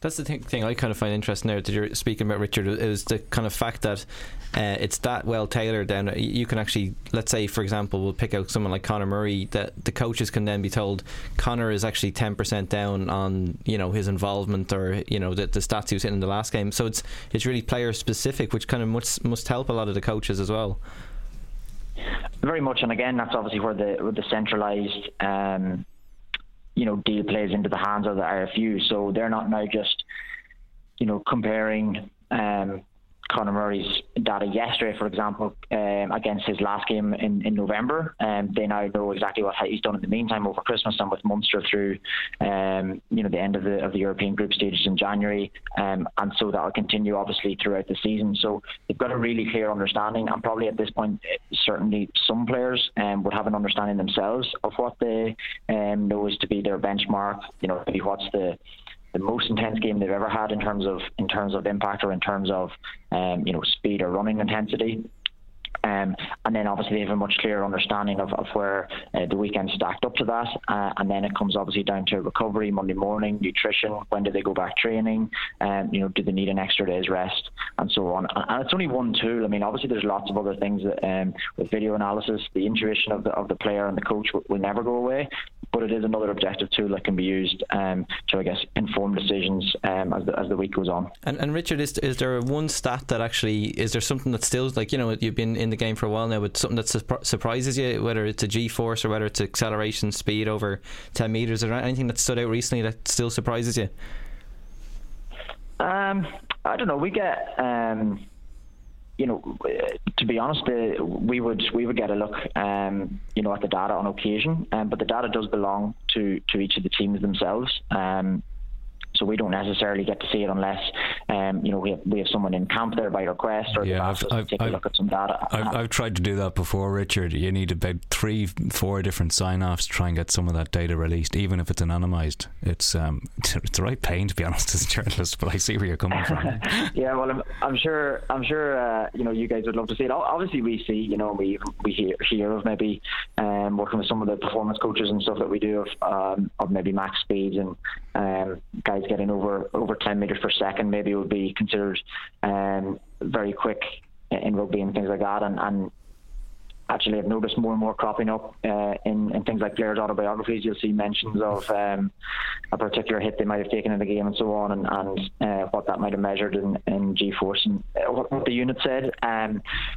That's the thing I kind of find interesting now that you're speaking about, Richard, is the kind of fact that it's that well tailored. Then you can actually, let's say, for example, we'll pick out someone like Conor Murray, that the coaches can then be told Conor is actually 10% down on his involvement, or the stats he was hitting in the last game. So it's really player specific, which kind of must help a lot of the coaches as well. Very much, and again, that's obviously where the centralised deal plays into the hands of the IRFU. So they're not now just, comparing Conor Murray's data yesterday, for example, against his last game in November. They now know exactly what he's done in the meantime over Christmas and with Munster through, the end of the European group stages in January, and so that will continue obviously throughout the season. So they've got a really clear understanding, and probably at this point, certainly some players would have an understanding themselves of what they know is to be their benchmark. Maybe what's the most intense game they've ever had in terms of impact, or in terms of speed or running intensity. And then obviously they have a much clearer understanding of where the weekend stacked up to that, and then it comes obviously down to recovery, Monday morning, nutrition, when do they go back training, do they need an extra day's rest, and so on. And it's only one tool. I mean, obviously there's lots of other things that, with video analysis, the intuition of the player and the coach will never go away, but it is another objective tool that can be used to, I guess, inform decisions as the week goes on. And Richard, is there one stat that actually, is there something that still, like, you've been in the game for a while now, but something that surprises you, whether it's a G-force or whether it's acceleration, speed over 10 metres, or anything that stood out recently that still surprises you? I don't know. We get... to be honest, we would get a look, at the data on occasion, but the data does belong to each of the teams themselves. So we don't necessarily get to see it unless, we have someone in camp there by request, or I've look at some data. I've tried to do that before, Richard. You need about 3-4 different sign-offs to try and get some of that data released, even if it's anonymised. It's the right pain, to be honest, as a journalist. But I see where you're coming from. Yeah, well, I'm sure you guys would love to see it. Obviously, we see, we hear of maybe working with some of the performance coaches and stuff that we do of maybe max speeds and guys getting over 10 metres per second maybe would be considered very quick in rugby and things like that, and actually I've noticed more and more cropping up in things like players' autobiographies. You'll see mentions of a particular hit they might have taken in the game and so on, and what that might have measured in G-force and what the unit said.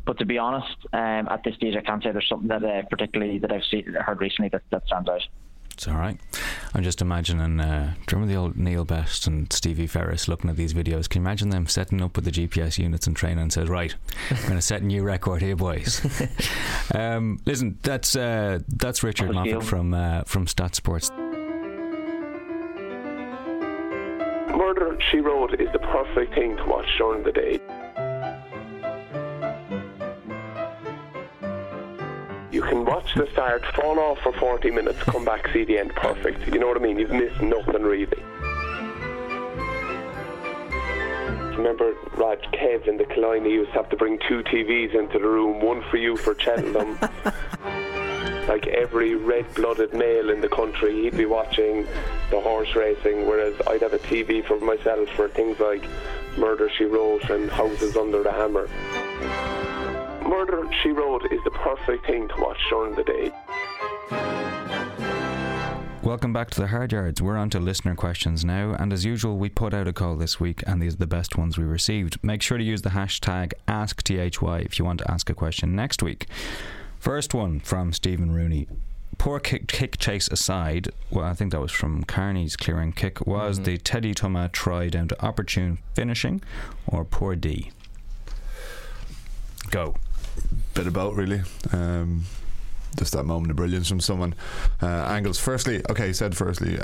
But to be honest, at this stage I can't say there's something that particularly that I've heard recently that stands out. It's all right. I'm just imagining, do you remember the old Neil Best and Stevie Ferris looking at these videos? Can you imagine them setting up with the GPS units and training and says, right, I'm going to set a new record here, boys. Listen, that's Richard Moffett from StatSports. Murder, She Wrote is the perfect thing to watch during the day. You can watch the start, fall off for 40 minutes, come back, see the end, perfect. You know what I mean? You've missed nothing really. Remember Rod Kev in the Killiney used to have to bring two TVs into the room, one for you for Cheltenham. Like every red-blooded male in the country, he'd be watching the horse racing, whereas I'd have a TV for myself for things like Murder, She Wrote and Houses Under the Hammer. Murder, She Wrote is the perfect thing to watch during the day. Welcome back to the Hard Yards. We're on to listener questions now, and as usual we put out a call this week and these are the best ones we received. Make sure to use the hashtag AskTHY if you want to ask a question next week. First one from Stephen Rooney. Poor kick chase aside, well, I think that was from Kearney's clearing kick, was the Teddy Tuma try down to opportune finishing or poor D? Go. Bit about really, just that moment of brilliance from someone. Angles firstly, okay, he said firstly,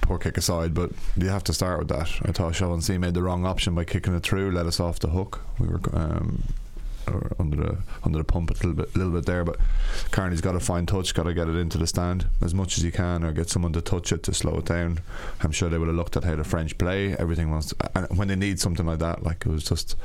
poor kick aside, but you have to start with that. I thought Sean C made the wrong option by kicking it through, let us off the hook. We were under the pump a little bit there, but Kearney's got to find touch, got to get it into the stand as much as you can, or get someone to touch it to slow it down. I'm sure they would have looked at how the French play, everything wants to, and when they need something like that, like it was just,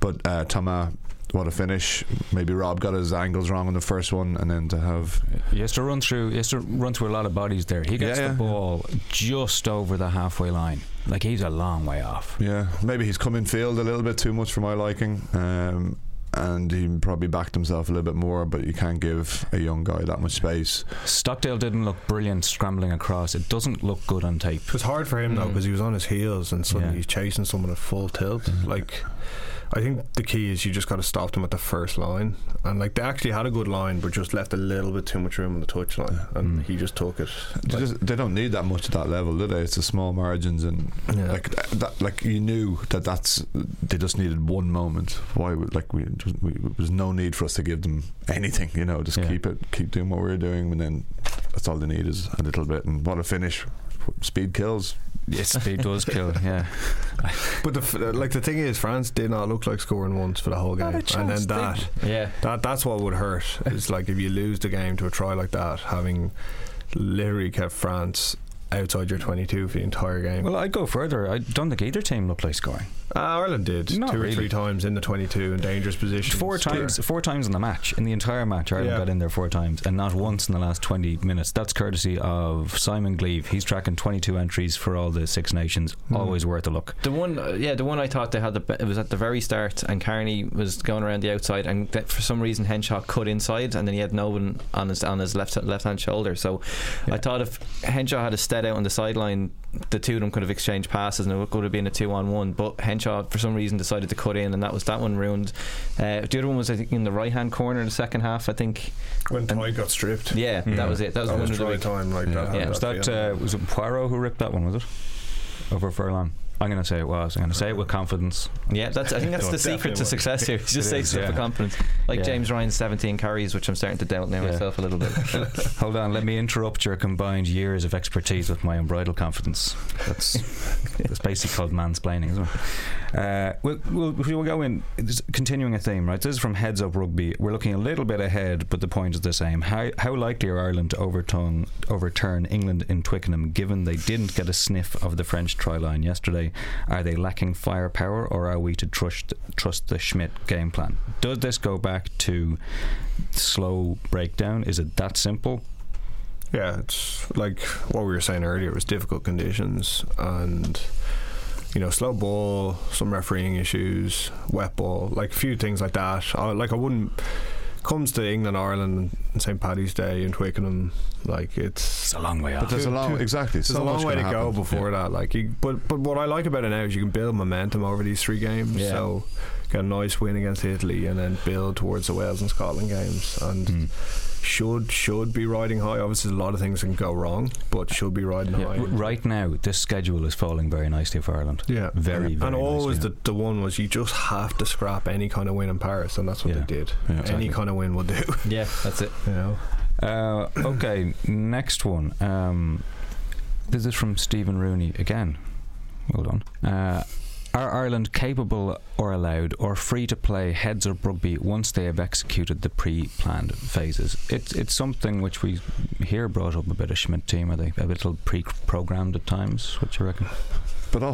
but Thomas, what a finish. Maybe Rob got his angles wrong on the first one, and then to have he has to run through a lot of bodies there. He gets the ball just over the halfway line, like he's a long way off. Yeah, maybe he's come in field a little bit too much for my liking, and he probably backed himself a little bit more, but you can't give a young guy that much space. Stockdale didn't look brilliant scrambling across. It doesn't look good on tape. It was hard for him though, because he was on his heels and suddenly he's chasing someone at full tilt. Like, I think the key is you just got to stop them at the first line, and like they actually had a good line but just left a little bit too much room on the touchline, and he just took it. They don't need that much at that level, do they? It's the small margins, and like you knew that's they just needed one moment. Why there's no need for us to give them anything, you know, just keep doing what we're doing, and then that's all they need is a little bit. And what a finish. Speed kills. Yes, speed does kill. Yeah, but the thing is, France did not look like scoring once for the whole game, and then that's what would hurt. It's like if you lose the game to a try like that, having literally kept France outside your 22 for the entire game. Well, I'd go further. I don't think either team looked like scoring. Ireland did not two really. Or three times in the 22 in dangerous positions. Four times in the match. In the entire match, Ireland got in there four times, and not once in the last 20 minutes. That's courtesy of Simon Gleave. He's tracking 22 entries for all the Six Nations. Always worth a look. The one I thought they had it was at the very start, and Kearney was going around the outside, and for some reason Henshaw cut inside, and then he had no one on his left hand shoulder. So I thought if Henshaw had a step out on the sideline, the two of them could have exchanged passes and it could have been a 2-on-1, but Henshaw for some reason decided to cut in, and that one ruined. The other one was, I think, in the right hand corner in the second half, I think, when Ty got stripped. That was it. That was one of the time like that. Yeah. Was it Poirot who ripped that one, was it? Over Furlong. I'm going to say it was. I'm going to say it with confidence. Yeah, I think that's the secret to success here. Just say stuff with confidence. Like James Ryan's 17 carries, which I'm starting to doubt now myself a little bit. Hold on, let me interrupt your combined years of expertise with my unbridled confidence. That's basically called mansplaining, isn't it? We'll go in, continuing a theme, right? This is from Heads Up Rugby. We're looking a little bit ahead, but the point is the same. How likely are Ireland to overturn England in Twickenham, given they didn't get a sniff of the French try line yesterday? Are they lacking firepower, or are we to trust the Schmidt game plan? Does this go back to slow breakdown? Is it that simple? Yeah, it's like what we were saying earlier. It was difficult conditions, and you know, slow ball, some refereeing issues, wet ball, like a few things like that. I wouldn't comes to England, Ireland, and St. Paddy's Day and Twickenham, like it's a long way off. But there's a long way to go before that. Like, but what I like about it now is you can build momentum over these three games. Yeah. So get a nice win against Italy and then build towards the Wales and Scotland games, and should be riding high. Obviously, there's a lot of things that can go wrong, but should be riding high. Right now, this schedule is falling very nicely for Ireland. Yeah, very. And always nicely. The one was you just have to scrap any kind of win in Paris, and that's what they did. Yeah, exactly. Any kind of win will do. Yeah, that's it. You know. Okay, next one. This is from Stephen Rooney again. Well done. Are Ireland capable or allowed or free to play heads or rugby once they have executed the pre-planned phases? It's something which we hear brought up a bit. Of Schmidt team, are they a little pre-programmed at times? What do you reckon? But I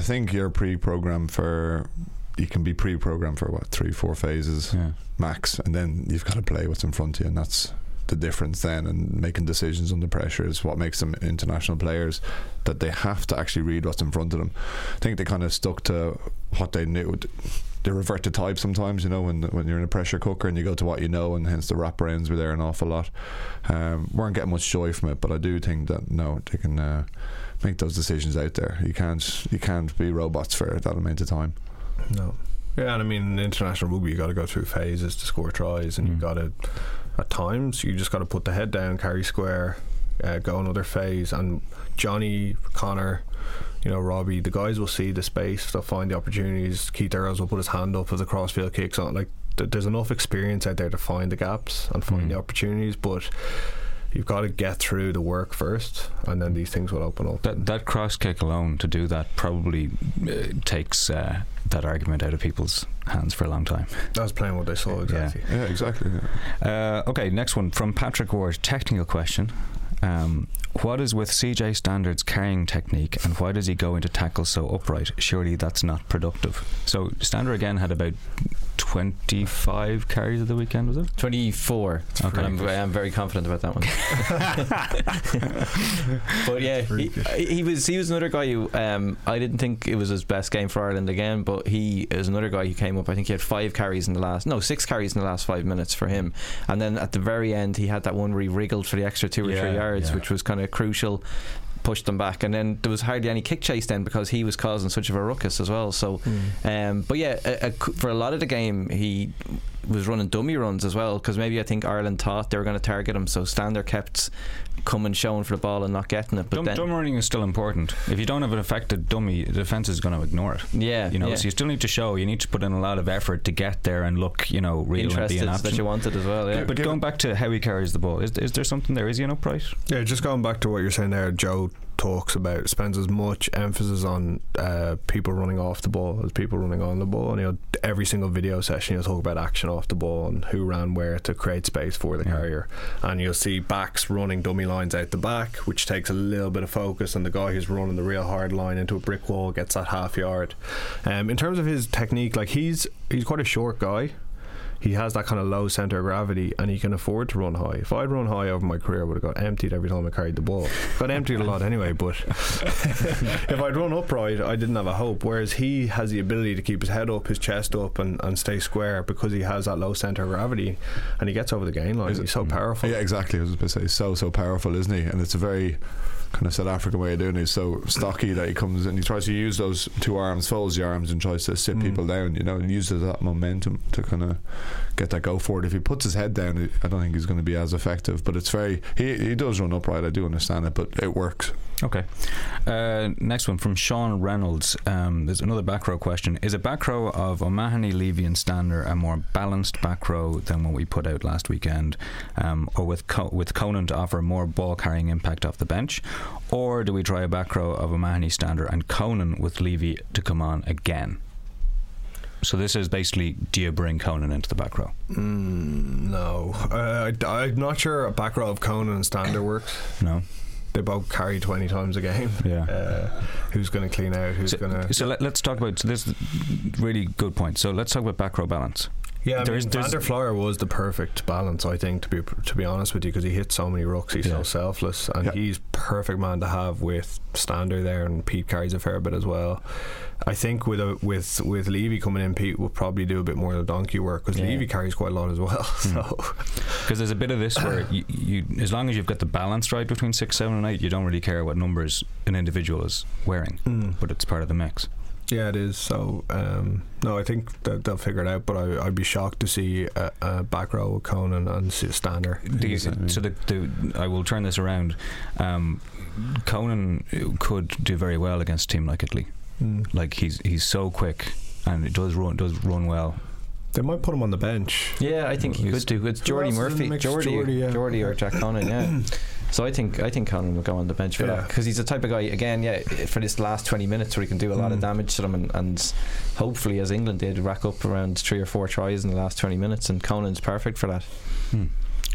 think you're pre-programmed for. You can be pre-programmed for 3-4 phases max, and then you've got to play what's in front of you, and that's the difference then. And making decisions under pressure is what makes them international players, that they have to actually read what's in front of them. I think they kind of stuck to what they knew. They revert to type sometimes, you know, when you're in a pressure cooker and you go to what you know, and hence the wraparounds were there an awful lot. Weren't getting much joy from it, but I do think that they can make those decisions out there. You can't be robots for that amount of time. No. Yeah, and I mean, in international rugby, you got to go through phases to score tries, and you got to, at times, you just got to put the head down, carry square, go another phase. And Johnny, Connor, Robbie, the guys will see the space, they'll find the opportunities. Keith Earls will put his hand up as the crossfield kicks on. Like, there's enough experience out there to find the gaps and find the opportunities, but you've got to get through the work first, and then these things will open up. That cross kick alone, to do that, probably takes that argument out of people's hands for a long time. That's playing what they saw, exactly. Yeah, exactly. Yeah. Okay, next one from Patrick Ward. Technical question. What is with CJ Standard's carrying technique, and why does he go into tackle so upright? Surely that's not productive. So Stander again had about 25 carries of the weekend, was it? 24. Okay. I'm very confident about that one. But yeah, he was another guy who I didn't think it was his best game for Ireland again, but he is another guy who came up. I think he had 6 carries in the last 5 minutes for him, and then at the very end he had that one where he wriggled for the extra 2 or 3 yards, which was kind of crucial, pushed them back, and then there was hardly any kick chase then because he was causing such of a ruckus as well. So but yeah, for a lot of the game he was running dummy runs as well, because maybe I think Ireland thought they were going to target him, so Stander kept coming, showing for the ball and not getting it. But dumb running is still important. If you don't have an effective dummy, the defence is going to ignore it. So you still need to show, you need to put in a lot of effort to get there and look real and be an option that you wanted as well. But going back to how he carries the ball, is there something there? Is he an upright? Yeah, just going back to what you're saying there, Joe talks about, spends as much emphasis on people running off the ball as people running on the ball, and every single video session he'll talk about action off the ball and who ran where to create space for the carrier, and you'll see backs running dummy lines out the back, which takes a little bit of focus, and the guy who's running the real hard line into a brick wall gets that half yard. In terms of his technique, like he's quite a short guy. He has that kind of low centre of gravity, and he can afford to run high. If I'd run high over my career, I would have got emptied every time I carried the ball. Got emptied a lot anyway, but if I'd run upright, I didn't have a hope. Whereas he has the ability to keep his head up, his chest up, and stay square because he has that low centre of gravity, and he gets over the gain line. He's so powerful. Yeah, exactly. I was going to say, so powerful, isn't he? And it's a very kind of South African way of doing it. He's so stocky that he comes and he tries to use those two arms, folds the arms, and tries to sit people down, and uses that momentum to kind of get that go for it. If he puts his head down, I don't think he's going to be as effective, but it's very, he does run upright, I do understand it, but it works. Okay. Next one from Sean Reynolds. There's another back row question. Is a back row of O'Mahony, Leavy and Stander a more balanced back row than what we put out last weekend, or with Conan to offer more ball carrying impact off the bench, or do we try a back row of O'Mahony, Stander and Conan with Leavy to come on again? So this is basically, do you bring Conan into the back row? No. I'm not sure a back row of Conan and Stander works. No. They both carry 20 times a game. Yeah. Who's going to clean out? Who's going to... So let's talk about... So this is a really good point. So let's talk about back row balance. Yeah, I mean, Van der Flyer was the perfect balance, I think, to be honest with you, because he hits so many rucks, he's so selfless, and he's perfect man to have with Stander there, and Pete carries a fair bit as well. I think with Leavy coming in, Pete will probably do a bit more of the donkey work, because Leavy carries quite a lot as well. Because there's a bit of this where you as long as you've got the balance right between 6, 7 and 8, you don't really care what numbers an individual is wearing, but it's part of the mix. Yeah, it is. So, no, I think they'll figure it out, but I'd be shocked to see a back row with Conan and Stander. I will turn this around. Conan could do very well against a team like Italy. Like, he's so quick, and it does run well. They might put him on the bench. Yeah, I think he could do. It's Jordi Murphy. Jordi or Jack Conan, yeah. So I think Conan will go on the bench for that, because he's the type of guy, again, for this last 20 minutes where he can do a lot of damage to them, and hopefully, as England did, rack up around 3 or 4 tries in the last 20 minutes, and Conan's perfect for that.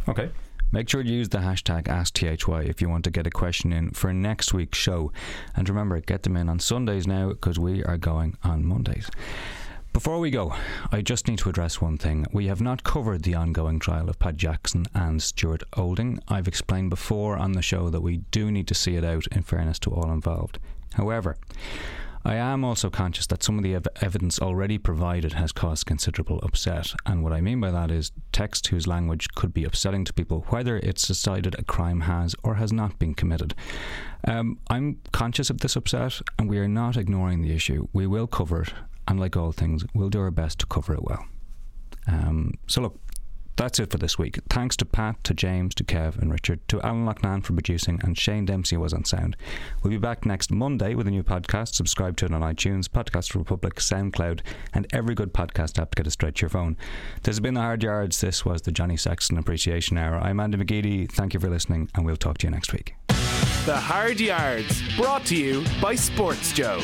Okay. Make sure you use the hashtag AskTHY if you want to get a question in for next week's show. And remember, get them in on Sundays now, because we are going on Mondays. Before we go, I just need to address one thing. We have not covered the ongoing trial of Pat Jackson and Stuart Olding. I've explained before on the show that we do need to see it out, in fairness to all involved. However, I am also conscious that some of the evidence already provided has caused considerable upset, and what I mean by that is text whose language could be upsetting to people, whether it's decided a crime has or has not been committed. I'm conscious of this upset, and we are not ignoring the issue. We will cover it, and like all things, we'll do our best to cover it well. So look, that's it for this week. Thanks to Pat, to James, to Kev and Richard, to Alan Lochnan for producing, and Shane Dempsey was on sound. We'll be back next Monday with a new podcast. Subscribe to it on iTunes, Podcast Republic, SoundCloud, and every good podcast app to get us straight to your phone. This has been The Hard Yards. This was the Johnny Sexton Appreciation Hour. I'm Andy McGeady. Thank you for listening, and we'll talk to you next week. The Hard Yards, brought to you by Sports Joe.